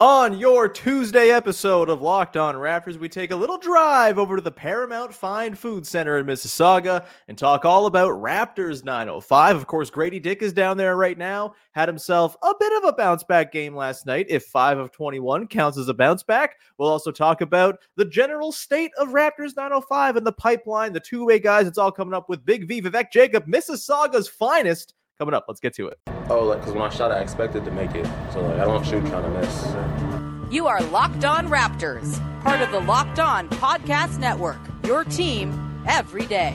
On your Tuesday episode of Locked On Raptors, we take a little drive over to the Paramount Fine Foods Center in Mississauga and talk all about Raptors 905. Of course, Gradey Dick is down there right now. Had himself a bit of a bounce-back game last night, if 5 of 21 counts as a bounce-back. We'll also talk about the general state of Raptors 905 and the pipeline, the two-way guys. It's all coming up with Big V, Vivek Jacob, Mississauga's finest. Coming up, let's get to it. Because when I shot, I expected to make it. So, I don't shoot trying to miss. You are Locked On Raptors, part of the Locked On Podcast Network, your team every day.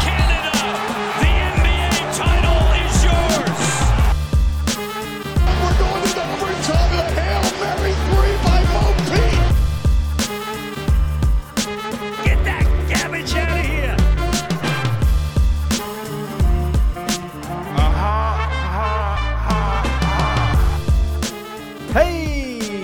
Canada, the NBA title is yours. We're going to the overtime of the Hail Mary 3 by Mo Pete. Get that garbage out of here.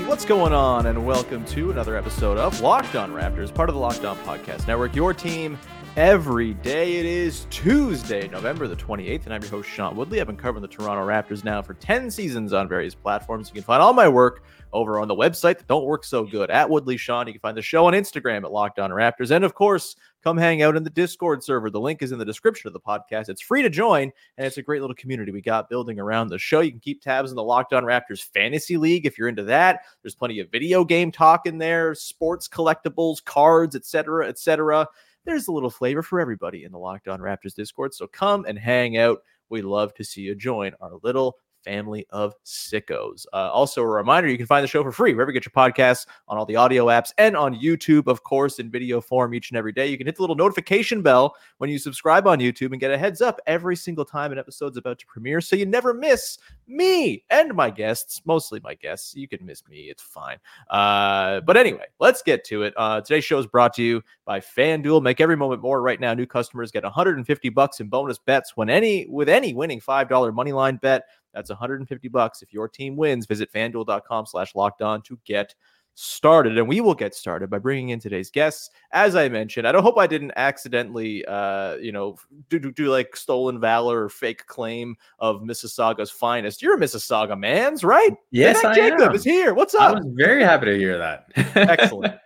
What's going on, and welcome to another episode of Locked On Raptors, part of the Locked On Podcast Network, your team every day. It is Tuesday, November the 28th, and I'm your host, Sean Woodley. I've been covering the Toronto Raptors now for 10 seasons on various platforms. You can find all my work over on the website that don't work so good, at Woodley Sean. You can find the show on Instagram at Locked On Raptors, and of course, come hang out in the Discord server. The link is in the description of the podcast. It's free to join, and it's a great little community we got building around the show. You can keep tabs on the Locked On Raptors Fantasy League if you're into that. There's plenty of video game talk in there, sports collectibles, cards, etc., etc. There's a little flavor for everybody in the Locked On Raptors Discord, so come and hang out. We'd love to see you join our little family of sickos. Also a reminder, you can find the show for free wherever you get your podcasts, on all the audio apps, and on YouTube, of course, in video form each and every day. You can hit the little notification bell when you subscribe on YouTube and get a heads up every single time an episode's about to premiere, so you never miss me and my guests. Mostly my guests. You can miss me, it's fine. But anyway, let's get to it. Today's show is brought to you by FanDuel. Make every moment more. Right now, new customers get $150 in bonus bets with any winning $5 moneyline bet. That's $150. If your team wins, visit FanDuel.com/LockedOn to get started. And we will get started by bringing in today's guests. As I mentioned, I hope I didn't accidentally, do like stolen valor or fake claim of Mississauga's finest. You're a Mississauga man's, right? Yes, I am. Jacob is here. What's up? I was very happy to hear that.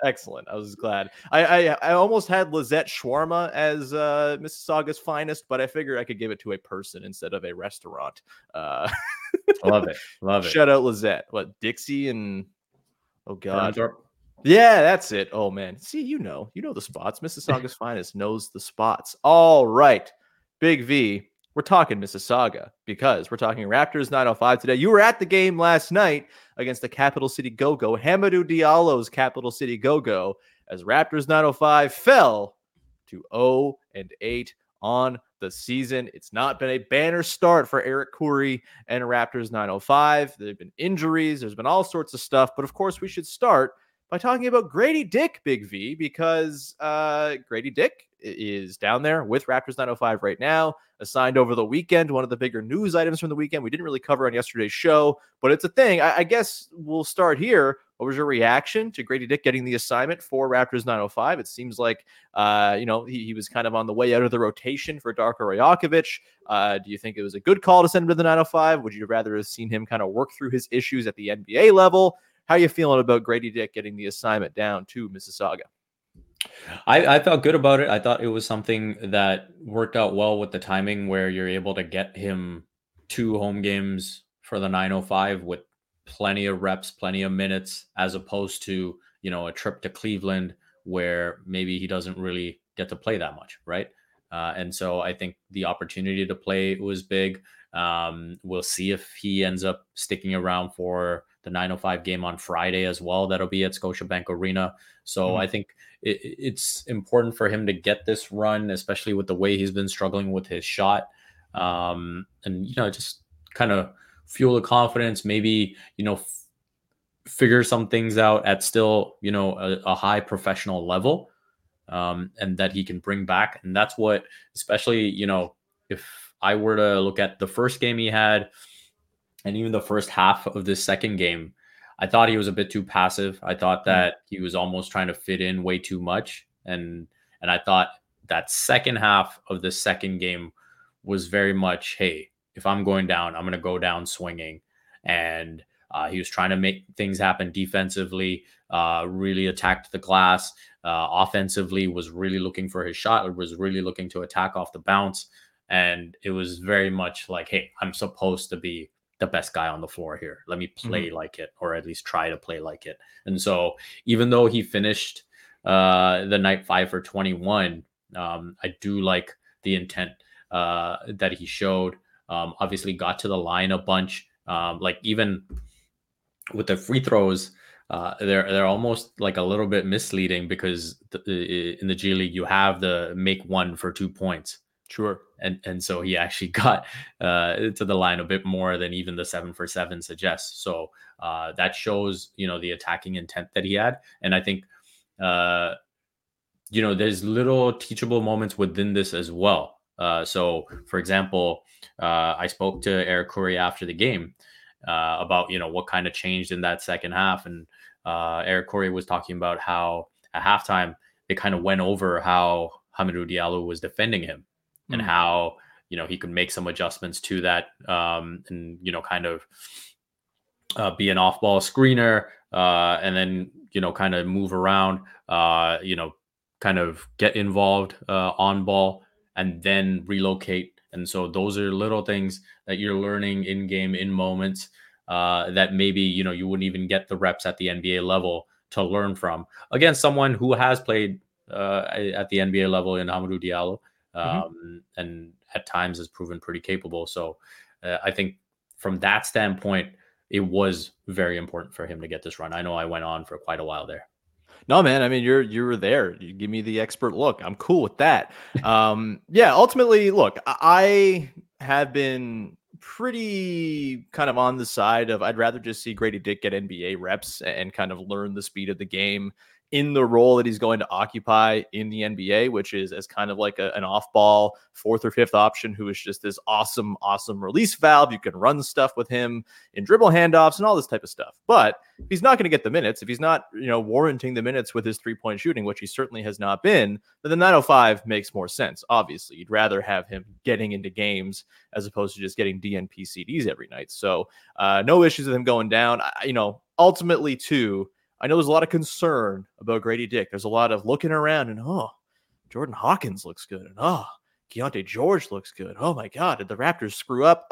Excellent. I was glad. I almost had Lizette Schwarma as Mississauga's finest, but I figured I could give it to a person instead of a restaurant. Love it. Shout out Lizette. What, Dixie and... Oh, God. Yeah, that's it. Oh, man. See, you know the spots. Mississauga's finest knows the spots. All right. Big V, we're talking Mississauga because we're talking Raptors 905 today. You were at the game last night against the Capital City Go-Go, Hamadou Diallo's Capital City Go-Go, as Raptors 905 fell to 0-8 on the season. It's not been a banner start for Eric Khoury and Raptors 905. There have been injuries. There's been all sorts of stuff. But of course, we should start by talking about Gradey Dick, Big V, because Gradey Dick is down there with Raptors 905 right now, assigned over the weekend. One of the bigger news items from the weekend we didn't really cover on yesterday's show, but it's a thing. I guess we'll start here. What was your reaction to Gradey Dick getting the assignment for Raptors 905? It seems like, he was kind of on the way out of the rotation for Darko Rajakovic. Do you think it was a good call to send him to the 905? Would you rather have seen him kind of work through his issues at the NBA level? How are you feeling about Gradey Dick getting the assignment down to Mississauga? I felt good about it. I thought it was something that worked out well with the timing where you're able to get him 2 home games for the 905 with plenty of reps, plenty of minutes, as opposed to, a trip to Cleveland where maybe he doesn't really get to play that much, right? And so I think the opportunity to play was big. We'll see if he ends up sticking around for the 905 game on Friday as well. That'll be at Scotiabank Arena. So I think it's important for him to get this run, especially with the way he's been struggling with his shot. Just kind of fuel the confidence, maybe, figure some things out at still, a high professional level, and that he can bring back. And that's what, especially, if I were to look at the first game he had, and even the first half of this second game, I thought he was a bit too passive. I thought that he was almost trying to fit in way too much. And I thought that second half of the second game was very much, hey, if I'm going down, I'm going to go down swinging. And he was trying to make things happen defensively, really attacked the glass. Offensively, was really looking for his shot, was really looking to attack off the bounce. And it was very much like, hey, I'm supposed to be the best guy on the floor here. Let me play like it, or at least try to play like it. And so even though he finished the night 5 for 21, I do like the intent that he showed. Obviously got to the line a bunch. Like even with the free throws, they're almost like a little bit misleading because in the G League you have the make one for 2 points. Sure. And so he actually got to the line a bit more than even the 7 for 7 suggests. So that shows, the attacking intent that he had. And I think, there's little teachable moments within this as well. So, for example, I spoke to Eric Khoury after the game about, what kind of changed in that second half. And Eric Khoury was talking about how at halftime they kind of went over how Hamadou Diallo was defending him. And how, he could make some adjustments to that be an off-ball screener and then, kind of move around, kind of get involved on ball and then relocate. And so those are little things that you're learning in game, in moments that maybe, you wouldn't even get the reps at the NBA level to learn from against someone who has played at the NBA level in Hamadou Diallo. And at times has proven pretty capable. So I think from that standpoint, it was very important for him to get this run. I know I went on for quite a while there. No, man. I mean, you were there. You give me the expert look. I'm cool with that. Ultimately, look, I have been pretty kind of on the side of I'd rather just see Gradey Dick get NBA reps and kind of learn the speed of the game in the role that he's going to occupy in the NBA, which is as kind of like an off-ball 4th or 5th option who is just this awesome, awesome release valve. You can run stuff with him in dribble handoffs and all this type of stuff. But if he's not going to get the minutes, if he's not, warranting the minutes with his three-point shooting, which he certainly has not been, then the 905 makes more sense, obviously. You'd rather have him getting into games as opposed to just getting DNP CDs every night. So no issues with him going down. Ultimately, too, I know there's a lot of concern about Gradey Dick. There's a lot of looking around and, Jordan Hawkins looks good. And, Keontae George looks good. Oh, my God, did the Raptors screw up?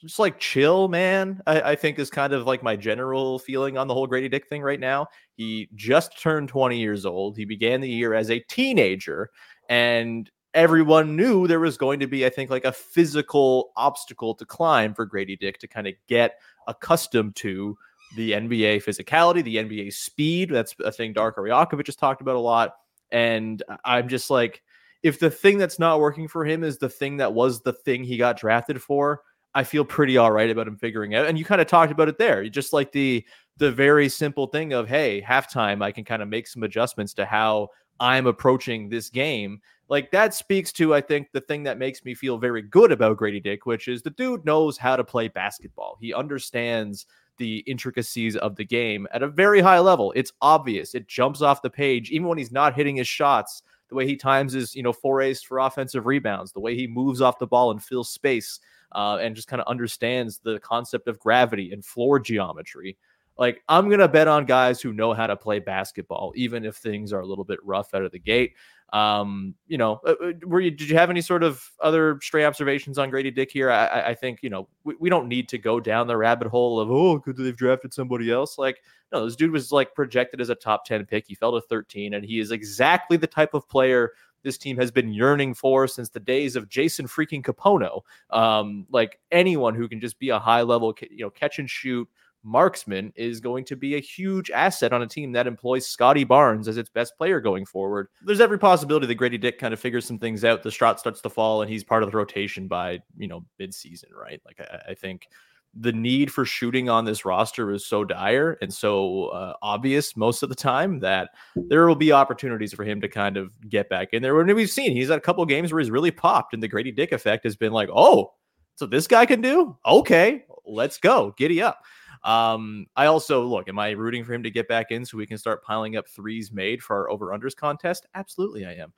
Just like chill, man, I think is kind of like my general feeling on the whole Gradey Dick thing right now. He just turned 20 years old. He began the year as a teenager. And everyone knew there was going to be, I think, like a physical obstacle to climb for Gradey Dick to kind of get accustomed to the NBA physicality, the NBA speed. That's a thing Darko Rajakovic has talked about a lot. And I'm just like, if the thing that's not working for him is the thing that was the thing he got drafted for, I feel pretty all right about him figuring out. And you kind of talked about it there. Just like the very simple thing of, hey, halftime, I can kind of make some adjustments to how I'm approaching this game. Like, that speaks to, I think, the thing that makes me feel very good about Gradey Dick, which is the dude knows how to play basketball. He understands the intricacies of the game at a very high level. It's obvious. It jumps off the page, even when he's not hitting his shots. The way he times his, forays for offensive rebounds, the way he moves off the ball and fills space, and just kind of understands the concept of gravity and floor geometry. Like, I'm going to bet on guys who know how to play basketball, even if things are a little bit rough out of the gate. Did you have any sort of other stray observations on Gradey Dick here? I think, we don't need to go down the rabbit hole of, could they've drafted somebody else? Like, no, this dude was projected as a top 10 pick. He fell to 13, and he is exactly the type of player this team has been yearning for since the days of Jason freaking Capone. Anyone who can just be a high level, catch and shoot marksman is going to be a huge asset on a team that employs Scotty Barnes as its best player going forward. There's every possibility that Gradey Dick kind of figures some things out. The shot starts to fall and he's part of the rotation by, mid-season, right? Like, I think the need for shooting on this roster is so dire and so obvious most of the time that there will be opportunities for him to kind of get back in there. And we've seen he's had a couple of games where he's really popped, and the Gradey Dick effect has been like, oh, so this guy can do? Okay, let's go. Giddy up. I also look, am I rooting for him to get back in so we can start piling up threes made for our over-unders contest? Absolutely I am.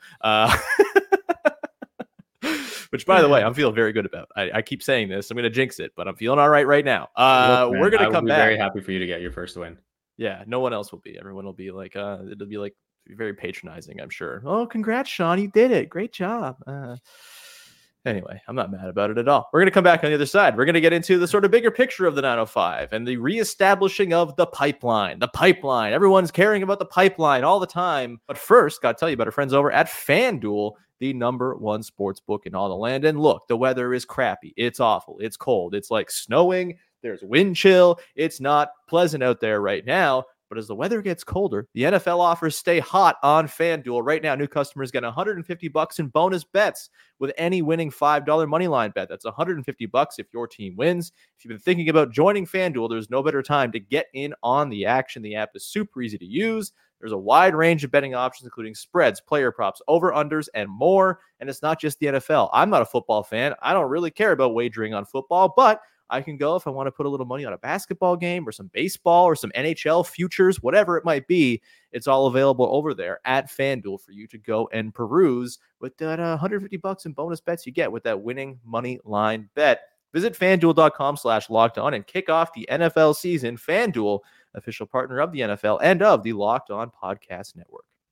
Which, by the way, I'm feeling very good about. I keep saying this, I'm going to jinx it, but I'm feeling all right now. Look, we're going to come back. Very happy for you to get your first win. Yeah, no one else will be. Everyone will be like, it'll be like very patronizing, I'm sure. Oh, congrats, Sean, you did it. Great job. Anyway, I'm not mad about it at all. We're going to come back on the other side. We're going to get into the sort of bigger picture of the 905 and the reestablishing of the pipeline. The pipeline. Everyone's caring about the pipeline all the time. But first, got to tell you about our friends over at FanDuel, the number one sports book in all the land. And look, the weather is crappy. It's awful. It's cold. It's like snowing. There's wind chill. It's not pleasant out there right now. But as the weather gets colder, the NFL offers stay hot on FanDuel. Right now, new customers get $150 in bonus bets with any winning $5 moneyline bet. That's $150 if your team wins. If you've been thinking about joining FanDuel, there's no better time to get in on the action. The app is super easy to use. There's a wide range of betting options, including spreads, player props, over-unders, and more. And it's not just the NFL. I'm not a football fan. I don't really care about wagering on football, but I can go if I want to put a little money on a basketball game or some baseball or some NHL futures, whatever it might be. It's all available over there at FanDuel for you to go and peruse with that $150 in bonus bets you get with that winning money line bet. Visit FanDuel.com/LockedOn and kick off the NFL season. FanDuel, official partner of the NFL and of the Locked On Podcast Network.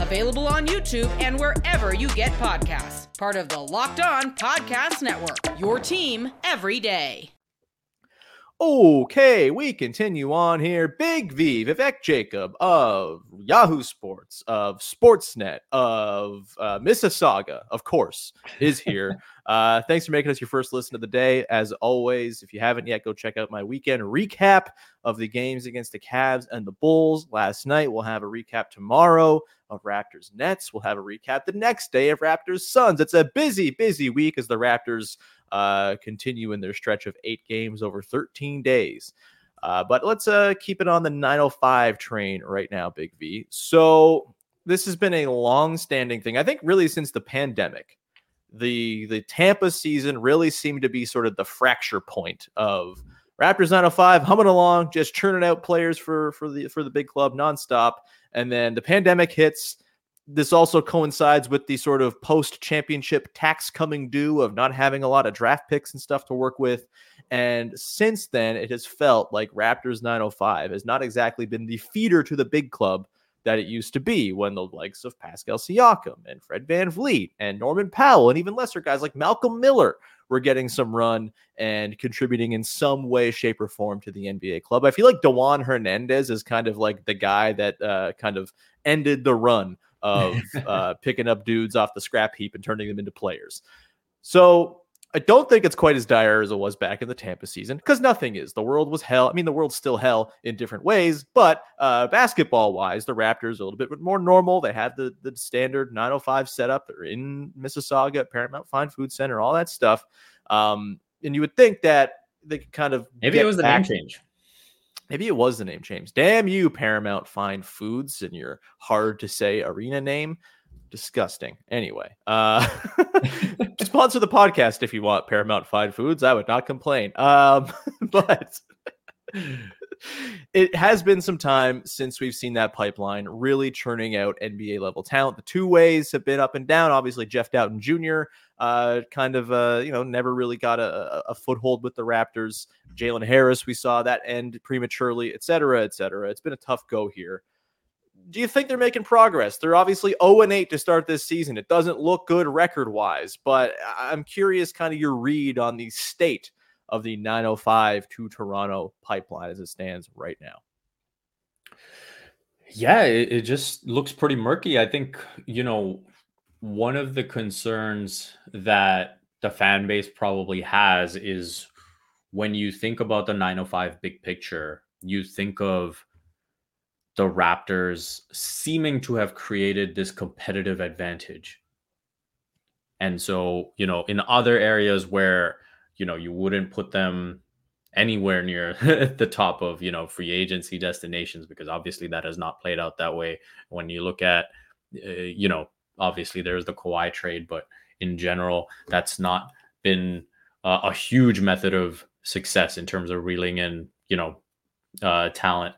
available on YouTube and wherever you get podcasts. Part of the Locked On Podcast Network, your team every day. Okay, we continue on here. Big V, Vivek Jacob of Yahoo Sports, of Sportsnet, of Mississauga, of course, is here. Thanks for making us your first listen of the day. As always, if you haven't yet, go check out my weekend recap of the games against the Cavs and the Bulls last night. We'll have a recap tomorrow of Raptors Nets. We'll have a recap the next day of Raptors Suns. It's a busy, busy week as the Raptors continue in their stretch of 8 games over 13 days. But let's keep it on the 905 train right now, Big V. So this has been a long-standing thing. I think really since the pandemic, the Tampa season really seemed to be sort of the fracture point of Raptors 905 humming along, just churning out players for the big club nonstop. And then the pandemic hits. This also coincides with the sort of post-championship tax coming due of not having a lot of draft picks and stuff to work with. And since then, it has felt like Raptors 905 has not exactly been the feeder to the big club that it used to be when the likes of Pascal Siakam and Fred VanVleet and Norman Powell and even lesser guys like Malcolm Miller were getting some run and contributing in some way, shape, or form to the NBA club. I feel like Dewan Hernandez is kind of like the guy that kind of ended the run of picking up dudes off the scrap heap and turning them into players. So I don't think it's quite as dire as it was back in the Tampa season, because nothing is. The world was hell. I mean, the world's still hell in different ways, but basketball-wise, the Raptors are a little bit more normal. They had the standard 905 setup. They're in Mississauga, Paramount Fine Foods Center, all that stuff. And you would think that they could kind of maybe it was the name change. Maybe it was the name change. Damn you, Paramount Fine Foods, and your hard-to-say arena name. Disgusting. Anyway, sponsor the podcast if you want, Paramount Fine Foods. I would not complain. But it has been some time since we've seen that pipeline really churning out NBA-level talent. The two ways have been up and down. Obviously, Jeff Doughton Jr., never really got a foothold with the Raptors. Jalen Harris, we saw that end prematurely, et cetera, et cetera. It's been a tough go here. Do you think they're making progress? They're obviously 0-8 to start this season. It doesn't look good record-wise, but I'm curious kind of your read on the state of the 905 to Toronto pipeline as it stands right now. Yeah, it just looks pretty murky. I think, one of the concerns that the fan base probably has is when you think about the 905 big picture, you think of the Raptors seeming to have created this competitive advantage. And so, in other areas where, you wouldn't put them anywhere near the top of, free agency destinations, because obviously that has not played out that way. When you look at, obviously there's the Kawhi trade, but in general, that's not been a huge method of success in terms of reeling in, talent.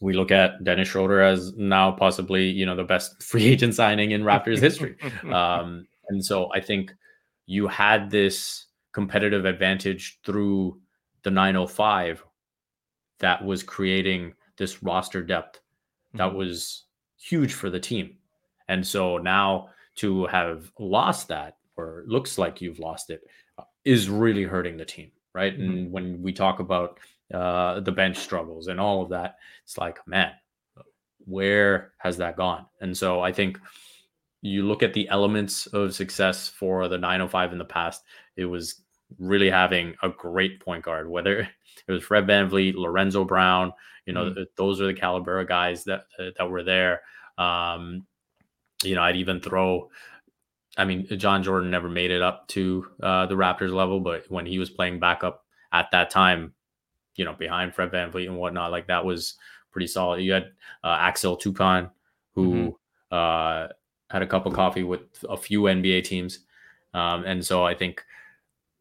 We look at Dennis Schroeder as now possibly, the best free agent signing in Raptors history. And so I think you had this competitive advantage through the 905 that was creating this roster depth that was huge for the team. And so now to have lost that, or looks like you've lost it, is really hurting the team, right? Mm-hmm. And when we talk about the bench struggles and all of that, it's like, man, where has that gone? And so I think you look at the elements of success for the 905 in the past, it was really having a great point guard, whether it was Fred VanVleet, Lorenzo Brown, those are the caliber of guys that were there. I'd even throw, John Jordan never made it up to the Raptors level, but when he was playing backup at that time, behind Fred VanVleet and whatnot, like that was pretty solid. You had Axel Tukan, who had a cup of coffee with a few NBA teams. And so I think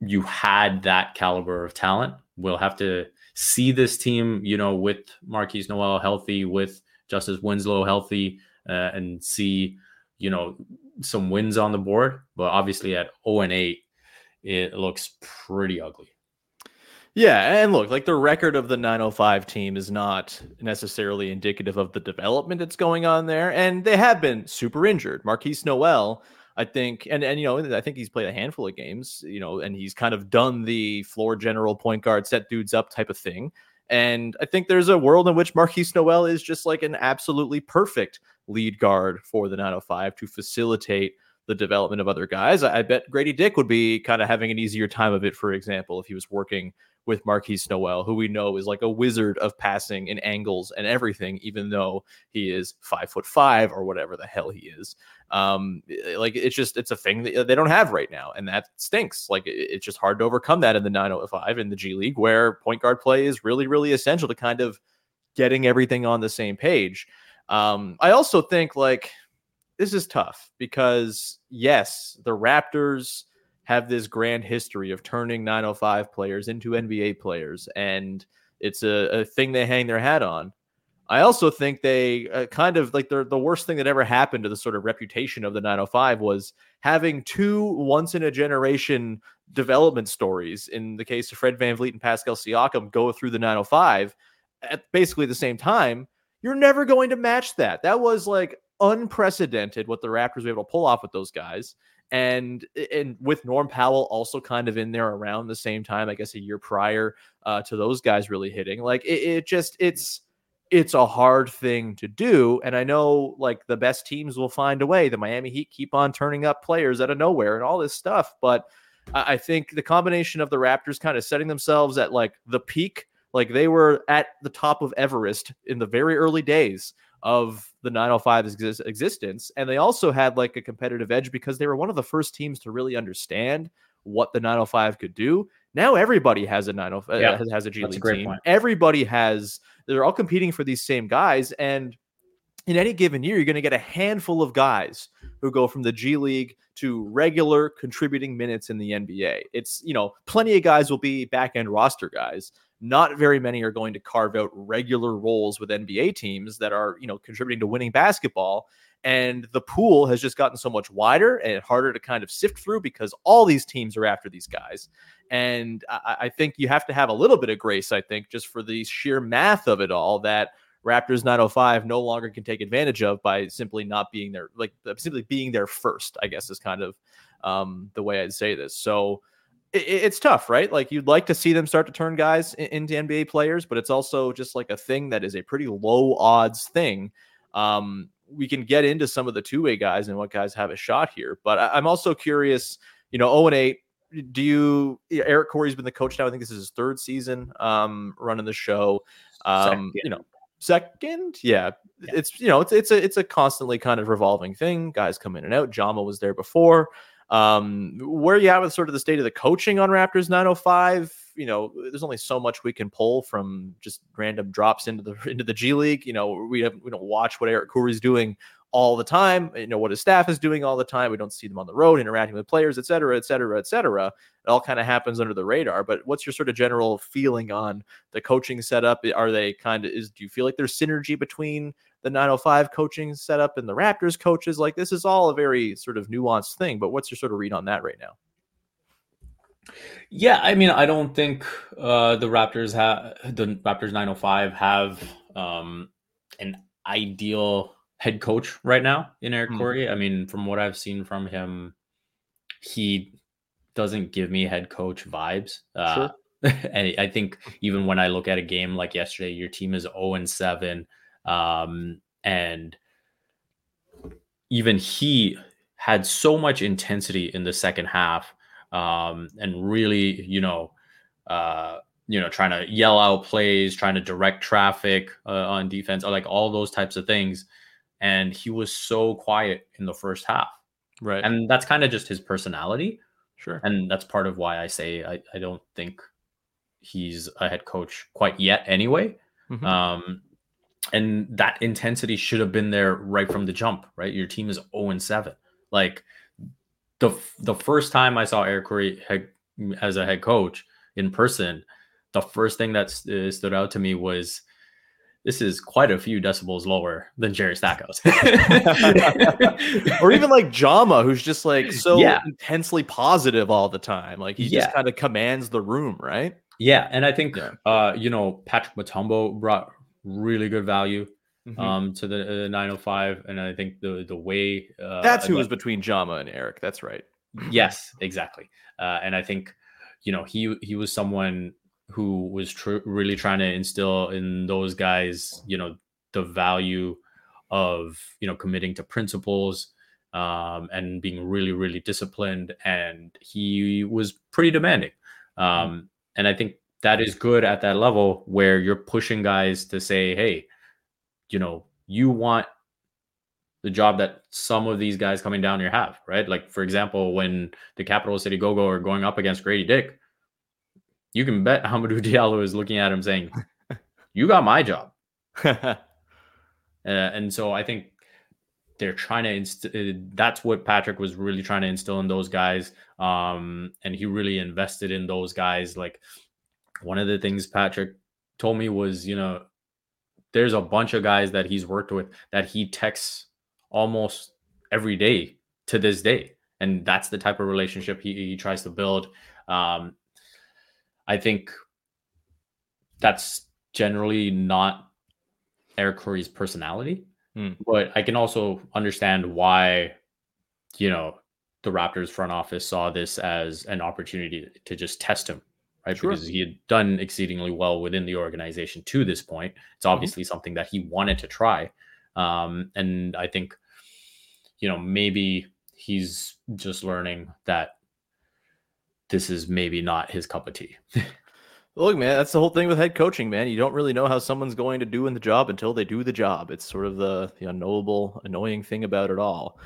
you had that caliber of talent. We'll have to see this team, with Markquis Nowell healthy, with Justice Winslow healthy, and see, some wins on the board. But obviously at 0-8, it looks pretty ugly. Yeah, and look, like the record of the 905 team is not necessarily indicative of the development that's going on there, and they have been super injured. Markquis Nowell, I think, and I think he's played a handful of games, and he's kind of done the floor general point guard set dudes up type of thing. And I think there's a world in which Markquis Nowell is just like an absolutely perfect lead guard for the 905 to facilitate the development of other guys. I bet Gradey Dick would be kind of having an easier time of it, for example, if he was working with Markquis Nowell, who we know is like a wizard of passing and angles and everything, even though he is 5'5" or whatever the hell he is. It's a thing that they don't have right now. And that stinks. Like it's just hard to overcome that in the 905 in the G League, where point guard play is really, really essential to kind of getting everything on the same page. I also think this is tough because yes, the Raptors have this grand history of turning 905 players into NBA players, and it's a thing they hang their hat on. I also think they the worst thing that ever happened to the sort of reputation of the 905 was having two once-in-a-generation development stories, in the case of Fred VanVleet and Pascal Siakam, go through the 905 at basically the same time. You're never going to match that. That was unprecedented what the Raptors were able to pull off with those guys. And with Norm Powell also kind of in there around the same time, I guess a year prior to those guys really hitting, it's it's a hard thing to do. And I know like the best teams will find a way. The Miami Heat keep on turning up players out of nowhere and all this stuff. But I think the combination of the Raptors kind of setting themselves at like the peak, like they were at the top of Everest in the very early days of the 905's existence. And they also had like a competitive edge because they were one of the first teams to really understand what the 905 could do. Now everybody has a 905, has a G League team. Point. Everybody has, they're all competing for these same guys. And in any given year, you're going to get a handful of guys who go from the G League to regular contributing minutes in the NBA. It's, you know, plenty of guys will be back end roster guys. Not very many are going to carve out regular roles with NBA teams that are, you know, contributing to winning basketball. And the pool has just gotten so much wider and harder to kind of sift through because all these teams are after these guys. And I think you have to have a little bit of grace, I think, just for the sheer math of it all that Raptors 905 no longer can take advantage of by simply not being there, like simply being there first, I guess is kind of the way I'd say this. So it's tough, right? Like you'd like to see them start to turn guys into NBA players, but it's also just like a thing that is a pretty low odds thing. We can get into some of the two-way guys and what guys have a shot here, but I'm also curious, you know, 0-8, do you, Eric Khoury's been the coach now, I think this is his third season running the show, second. Yeah. It's, you know, it's a constantly kind of revolving thing. Guys come in and out. Jama was there before. Where you at with sort of the state of the coaching on Raptors 905? You know, there's only so much we can pull from just random drops into the G League. You know, we don't watch what Eric Khoury's doing all the time. You know, what his staff is doing all the time. We don't see them on the road interacting with players, et cetera, et cetera, et cetera. It all kind of happens under the radar. But what's your sort of general feeling on the coaching setup? Are they kind of do you feel like there's synergy between the 905 coaching setup and the Raptors coaches? Like this is all a very sort of nuanced thing, but what's your sort of read on that right now? Yeah. I mean, I don't think the Raptors 905 have an ideal head coach right now in Eric Khoury. I mean, from what I've seen from him, he doesn't give me head coach vibes. Sure. And I think even when I look at a game like yesterday, your team is 0-7. And even he had so much intensity in the second half, and really, trying to yell out plays, trying to direct traffic on defense, or like all those types of things. And he was so quiet in the first half. Right. And that's kind of just his personality. Sure. And that's part of why I say, I don't think he's a head coach quite yet anyway. Mm-hmm. And that intensity should have been there right from the jump, right? Your team is 0-7. Like the first time I saw Eric Khoury as a head coach in person, the first thing that stood out to me was this is quite a few decibels lower than Jerry Stackhouse. Or even like Jama, who's just like so intensely positive all the time. Like he just kind of commands the room, right? Yeah. And I think, Patrick Mutombo brought really good value to the 905, and I think the way that's who was between Jama and Eric. That's right. Yes, exactly. And I think he was someone who was really trying to instill in those guys the value of committing to principles and being really, really disciplined. And he was pretty demanding, and I think that is good at that level where you're pushing guys to say, hey, you want the job that some of these guys coming down here have, right? Like, for example, when the Capital City Go-Go are going up against Gradey Dick, you can bet Hamadou Diallo is looking at him saying, you got my job. And so I think they're trying to that's what Patrick was really trying to instill in those guys. And he really invested in those guys. Like, one of the things Patrick told me was, there's a bunch of guys that he's worked with that he texts almost every day to this day. And that's the type of relationship he tries to build. I think that's generally not Eric Khoury's personality, but I can also understand why, the Raptors front office saw this as an opportunity to just test him. right? Sure. Because he had done exceedingly well within the organization to this point. It's obviously something that he wanted to try. And I think, you know, maybe he's just learning that this is maybe not his cup of tea. Look, man, that's the whole thing with head coaching, man. You don't really know how someone's going to do in the job until they do the job. It's sort of the unknowable, annoying thing about it all.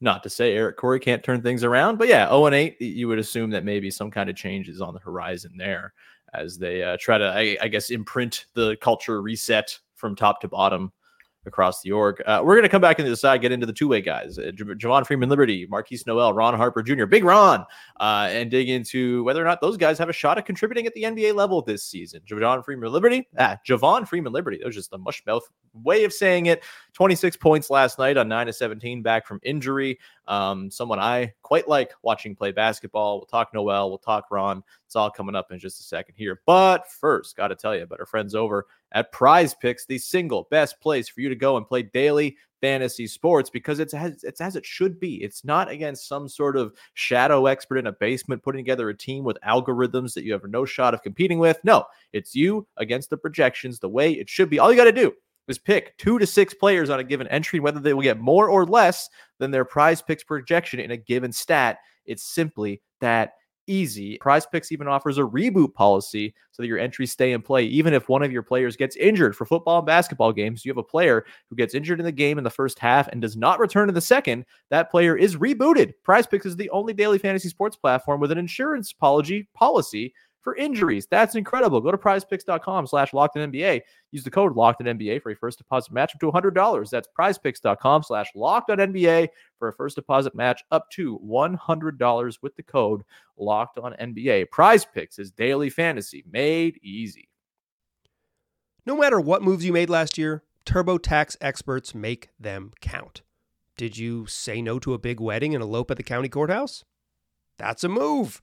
Not to say Eric Khoury can't turn things around, but yeah, 0-8, you would assume that maybe some kind of change is on the horizon there as they try to, I guess, imprint the culture reset from top to bottom across the org. We're going to come back and decide, get into the two-way guys, Javon Freeman-Liberty, Markquis Nowell, Ron Harper Jr., Big Ron, and dig into whether or not those guys have a shot at contributing at the NBA level this season. Javon Freeman-Liberty. That was just the mush-mouth way of saying it. 26 points last night on 9-17 back from injury. Someone I quite like watching play basketball. We'll talk Noel. We'll talk Ron. It's all coming up in just a second here. But first, got to tell you about our friends over at PrizePicks, the single best place for you to go and play daily fantasy sports, because it's as it should be. It's not against some sort of shadow expert in a basement putting together a team with algorithms that you have no shot of competing with. No, it's you against the projections the way it should be. All you got to do is pick 2 to 6 players on a given entry, whether they will get more or less than their PrizePicks projection in a given stat. It's simply that easy. PrizePicks even offers a reboot policy so that your entries stay in play. Even if one of your players gets injured for football and basketball games, you have a player who gets injured in the game in the first half and does not return in the second, that player is rebooted. PrizePicks is the only daily fantasy sports platform with an insurance policy for injuries. That's incredible. Go to prizepicks.com/LockedOnNBA. Use the code LockedOnNBA for a first deposit match up to $100. That's prizepicks.com/LockedOnNBA for a first deposit match up to $100 with the code LockedOnNBA. PrizePicks is daily fantasy made easy. No matter what moves you made last year, TurboTax experts make them count. Did you say no to a big wedding and elope at the county courthouse? That's a move.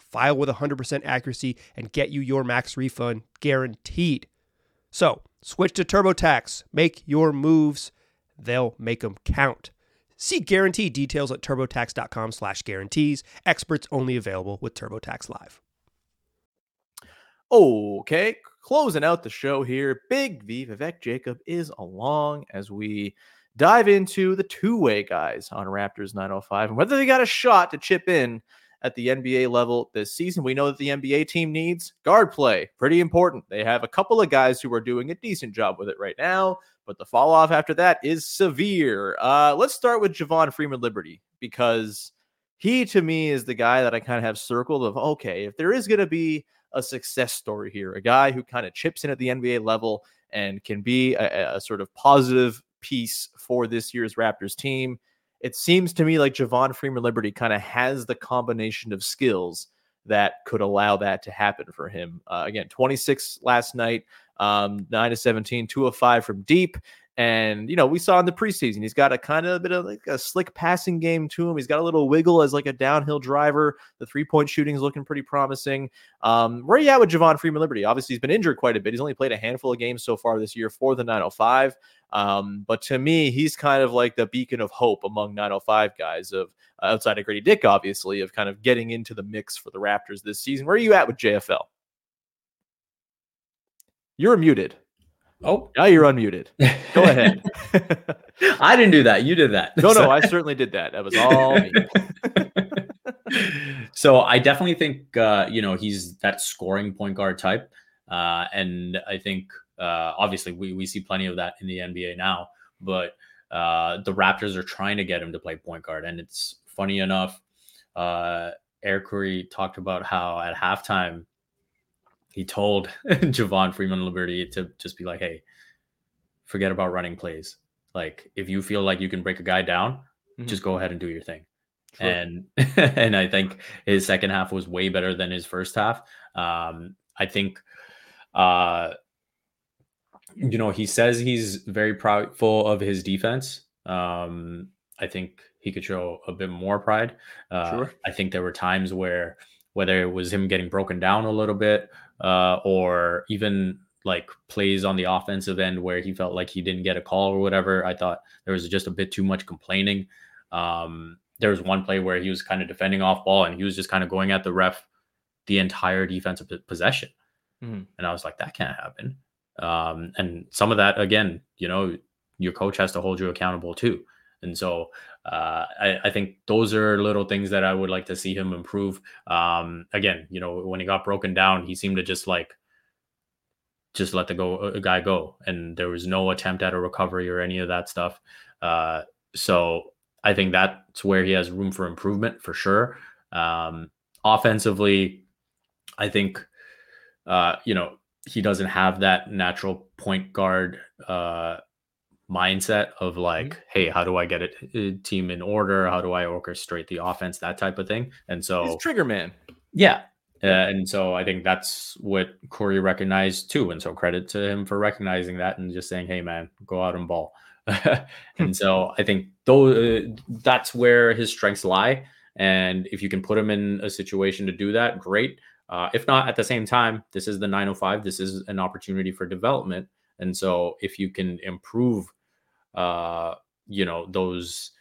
File with 100% accuracy and get you your max refund guaranteed. So switch to TurboTax. Make your moves. They'll make them count. See guarantee details at TurboTax.com/guarantees. Experts only available with TurboTax Live. Okay, closing out the show here. Big V, Vivek Jacob, is along as we dive into the two-way guys on Raptors 905 and whether they got a shot to chip in at the NBA level this season. We know that the NBA team needs guard play. Pretty important. They have a couple of guys who are doing a decent job with it right now, but the fall off after that is severe. Let's start with Javon Freeman-Liberty, because he, to me, is the guy that I kind of have circled of, okay, if there is going to be a success story here, a guy who kind of chips in at the NBA level and can be a sort of positive piece for this year's Raptors team, it seems to me like Javon Freeman-Liberty kind of has the combination of skills that could allow that to happen for him. Again, 26 last night, 9-17, 2 of 5 from deep. And, you know, we saw in the preseason, he's got a kind of a bit of like a slick passing game to him. He's got a little wiggle as like a downhill driver. The three-point shooting is looking pretty promising. Where are you at with Javon Freeman-Liberty? Obviously, he's been injured quite a bit. He's only played a handful of games so far this year for the 905. But to me, he's kind of like the beacon of hope among 905 guys, of outside of Gradey Dick, obviously, of kind of getting into the mix for the Raptors this season. Where are you at with JFL? You're muted. Oh, now you're unmuted. Go ahead. I didn't do that. You did that. No, I certainly did that. That was all me. So I definitely think, he's that scoring point guard type. And I think, obviously we see plenty of that in the NBA now, but the Raptors are trying to get him to play point guard. And it's funny enough, Eric Khoury talked about how at halftime he told Javon Freeman-Liberty to just be like, hey, forget about running plays. Like, if you feel like you can break a guy down, just go ahead and do your thing. True. And I think his second half was way better than his first half. I think you know, he says he's very prideful of his defense. I think he could show a bit more pride. Sure. I think there were times where, whether it was him getting broken down a little bit, or even like plays on the offensive end where he felt like he didn't get a call or whatever, I thought there was just a bit too much complaining. There was one play where he was kind of defending off ball and he was just kind of going at the ref the entire defensive possession. Mm-hmm. And I was like, that can't happen. And some of that, again, you know, your coach has to hold you accountable too. And so I think those are little things that I would like to see him improve. Again, you know, when he got broken down, he seemed to just let the guy go. And there was no attempt at a recovery or any of that stuff. So I think that's where he has room for improvement for sure. Offensively, I think, you know, he doesn't have that natural point guard mindset of like, mm-hmm. Hey, how do I get a team in order? How do I orchestrate the offense? That type of thing. And so he's trigger man. Yeah. And so I think that's what Khoury recognized too. And so credit to him for recognizing that and just saying, hey man, go out and ball. And so I think that's where his strengths lie. And if you can put him in a situation to do that, great. If not, at the same time, this is the 905. This is an opportunity for development. And so if you can improve, you know, those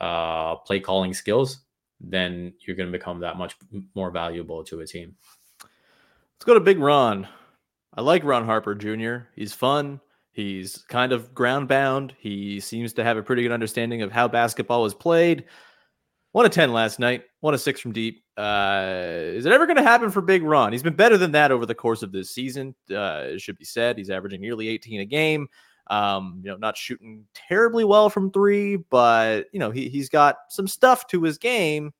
play calling skills, then you're going to become that much more valuable to a team. Let's go to Big Ron. I like Ron Harper Jr. He's fun. He's kind of ground bound. He seems to have a pretty good understanding of how basketball is played. 1 of 10 last night, 1 of 6 from deep. Is it ever going to happen for Big Ron? He's been better than that over the course of this season. It should be said, he's averaging nearly 18 a game. You know, not shooting terribly well from three, but you know, he's got some stuff to his game.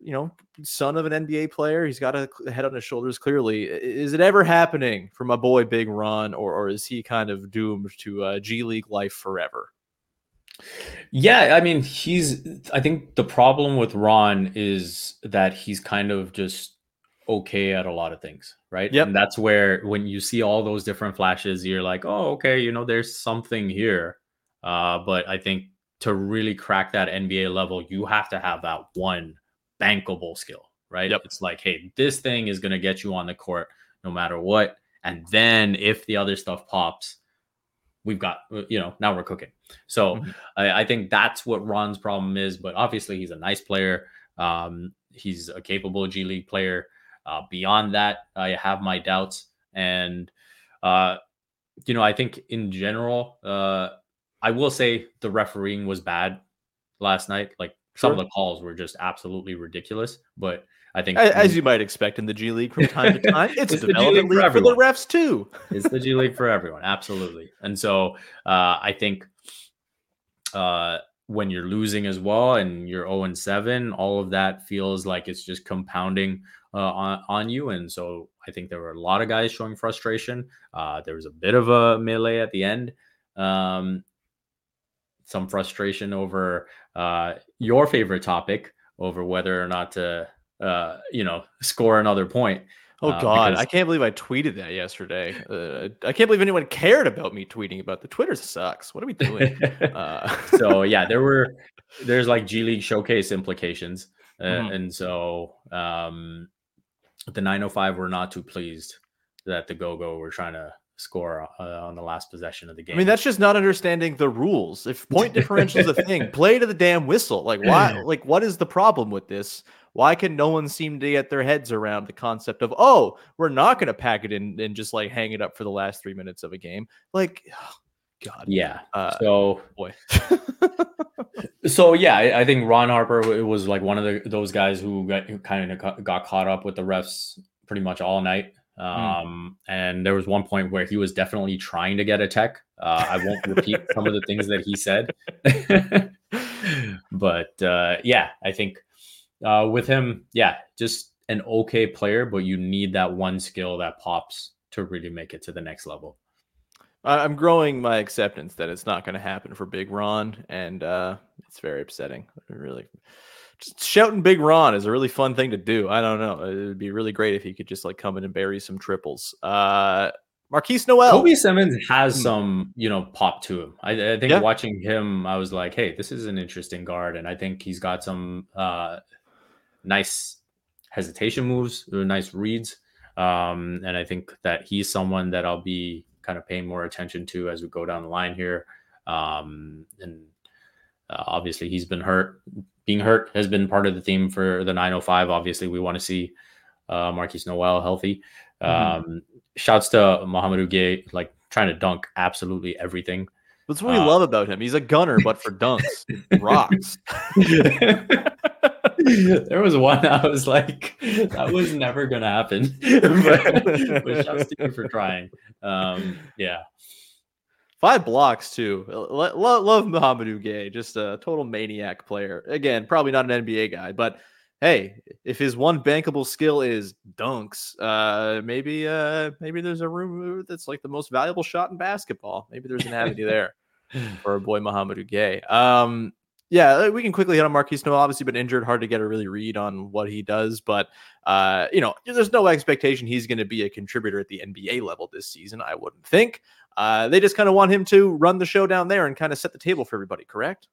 You know, son of an NBA player, he's got a head on his shoulders. Clearly, is it ever happening for my boy Big Ron, or is he kind of doomed to G League life forever? Yeah, I mean, I think the problem with Ron is that he's kind of just okay at a lot of things, right? Yep. And that's where when you see all those different flashes, you're like, oh, okay, you know, there's something here. But I think to really crack that NBA level, you have to have that one bankable skill, right? Yep. It's like, hey, this thing is going to get you on the court no matter what. And then if the other stuff pops, we've got, you know, now we're cooking. So mm-hmm. I think that's what Ron's problem is. But obviously he's a nice player. He's a capable G League player. Beyond that, I have my doubts. And, you know, I think in general, I will say the refereeing was bad last night. Like some of the calls were just absolutely ridiculous. But I think as you might expect in the G League from time to time, it's the development league for the refs too. It's the G League for everyone. Absolutely. And so I think when you're losing as well and you're 0-7, all of that feels like it's just compounding on you. And so I think there were a lot of guys showing frustration. There was a bit of a melee at the end. Some frustration over your favorite topic, over whether or not to you know, score another point. Oh God, I can't believe I tweeted that yesterday. I can't believe anyone cared about me tweeting about the Twitter sucks. What are we doing? So yeah, there's like G League showcase implications. And so the 905 were not too pleased that the Go-Go were trying to score on the last possession of the game. I mean, that's just not understanding the rules. If point differential is a thing, play to the damn whistle. Like why? Like what is the problem with this? Why can no one seem to get their heads around the concept of, oh, we're not going to pack it in and just like hang it up for the last 3 minutes of a game? Like, oh, God. Yeah. So, boy. So, yeah, I think Ron Harper was like one of those guys who kind of got caught up with the refs pretty much all night. And there was one point where he was definitely trying to get a tech. I won't repeat some of the things that he said. But, yeah, I think. With him, yeah, just an okay player, but you need that one skill that pops to really make it to the next level. I'm growing my acceptance that it's not going to happen for Big Ron, and it's very upsetting. Really, just shouting Big Ron is a really fun thing to do. I don't know. It would be really great if he could just like come in and bury some triples. Markquis Nowell. Kobe Simmons has some, pop to him. I think watching him, I was like, hey, this is an interesting guard. And I think he's got some nice hesitation moves or nice reads. And I think that he's someone that I'll be kind of paying more attention to as we go down the line here. And obviously he's been hurt. Being hurt has been part of the theme for the 905. Obviously we want to see Markquis Nowell healthy. Shouts to Mohamedou Gueye, like trying to dunk absolutely everything. That's what we love about him. He's a gunner, but for dunks, rocks. There was one I was like, that was never going to happen. But shouts to you for trying. Yeah. 5 blocks, too. Love Mohamedou Gueye. Just a total maniac player. Again, probably not an NBA guy, but hey, if his one bankable skill is dunks, maybe there's a room that's like the most valuable shot in basketball. Maybe there's an avenue there for our boy Mohamedou Gueye. We can quickly hit on Markquis Nowell. Obviously been injured, hard to get a really read on what he does, but there's no expectation he's going to be a contributor at the NBA level this season, I wouldn't think. They just kind of want him to run the show down there and kind of set the table for everybody, correct?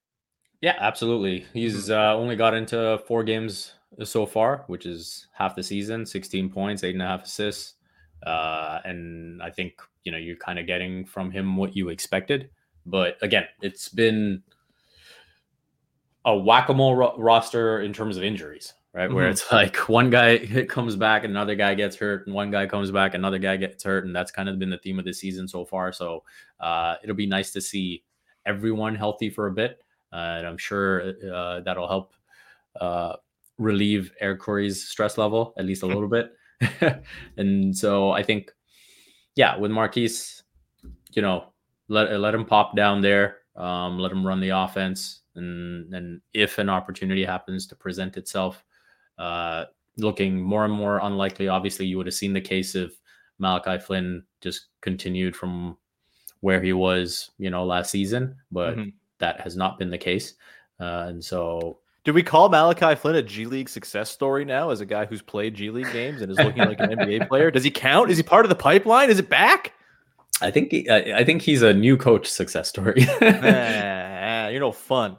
Yeah, absolutely. He's only got into 4 games so far, which is half the season, 16 points, 8.5 assists. And I think, you're kind of getting from him what you expected. But again, it's been a whack-a-mole roster in terms of injuries, right? Mm-hmm. Where it's like one guy comes back, another guy gets hurt, and one guy comes back, another guy gets hurt. And that's kind of been the theme of the season so far. So it'll be nice to see everyone healthy for a bit. And I'm sure that'll help relieve Eric Khoury's stress level, at least a little bit. And so I think, with Markquis, let him pop down there, let him run the offense. And if an opportunity happens to present itself, looking more and more unlikely, obviously you would have seen the case if Malachi Flynn just continued from where he was, last season. But that has not been the case. And so did we call Malachi Flynn a G League success story now as a guy who's played G League games and is looking like an NBA player? Does he count? Is he part of the pipeline? Is it back? I think he's a new coach success story. You're no fun.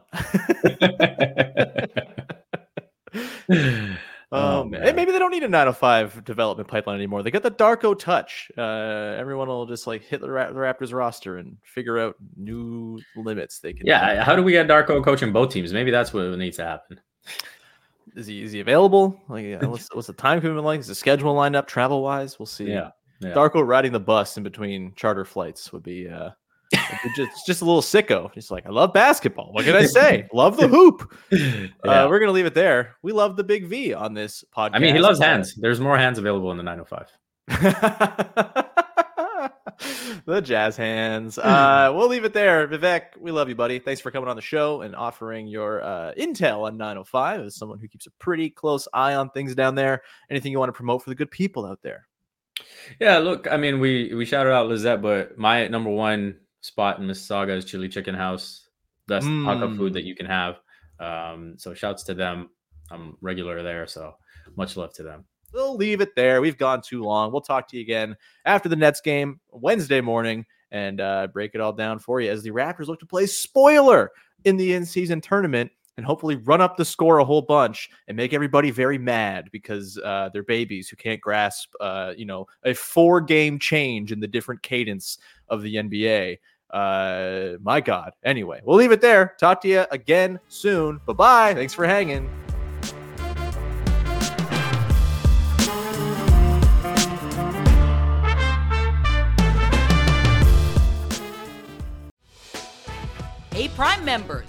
And maybe they don't need a 905 development pipeline anymore. They got the Darko touch. Everyone will just hit the Raptors roster and figure out new limits they can. Yeah, how do we get Darko coaching both teams? Maybe that's what needs to happen. Is he available? What's the time commitment like? Is the schedule lined up travel wise? We'll see. Yeah. Darko riding the bus in between charter flights would be just a little sicko. He's like, I love basketball. What can I say? Love the hoop. We're going to leave it there. We love the big V on this podcast. I mean, he loves hands. There's more hands available in the 905. The jazz hands. We'll leave it there. Vivek, we love you, buddy. Thanks for coming on the show and offering your intel on 905 as someone who keeps a pretty close eye on things down there. Anything you want to promote for the good people out there? Yeah, look, I mean, we shouted out Lizette, but my number one spot in Mississauga is Chili Chicken House. Best hookup food that you can have. So shouts to them. I'm regular there, so much love to them. We'll leave it there. We've gone too long. We'll talk to you again after the Nets game Wednesday morning and break it all down for you as the Raptors look to play spoiler in the in-season tournament and hopefully run up the score a whole bunch and make everybody very mad because they're babies who can't grasp, a 4-game change in the different cadence of the NBA. My God. Anyway, we'll leave it there. Talk to you again soon. Bye-bye. Thanks for hanging. Hey, Prime members.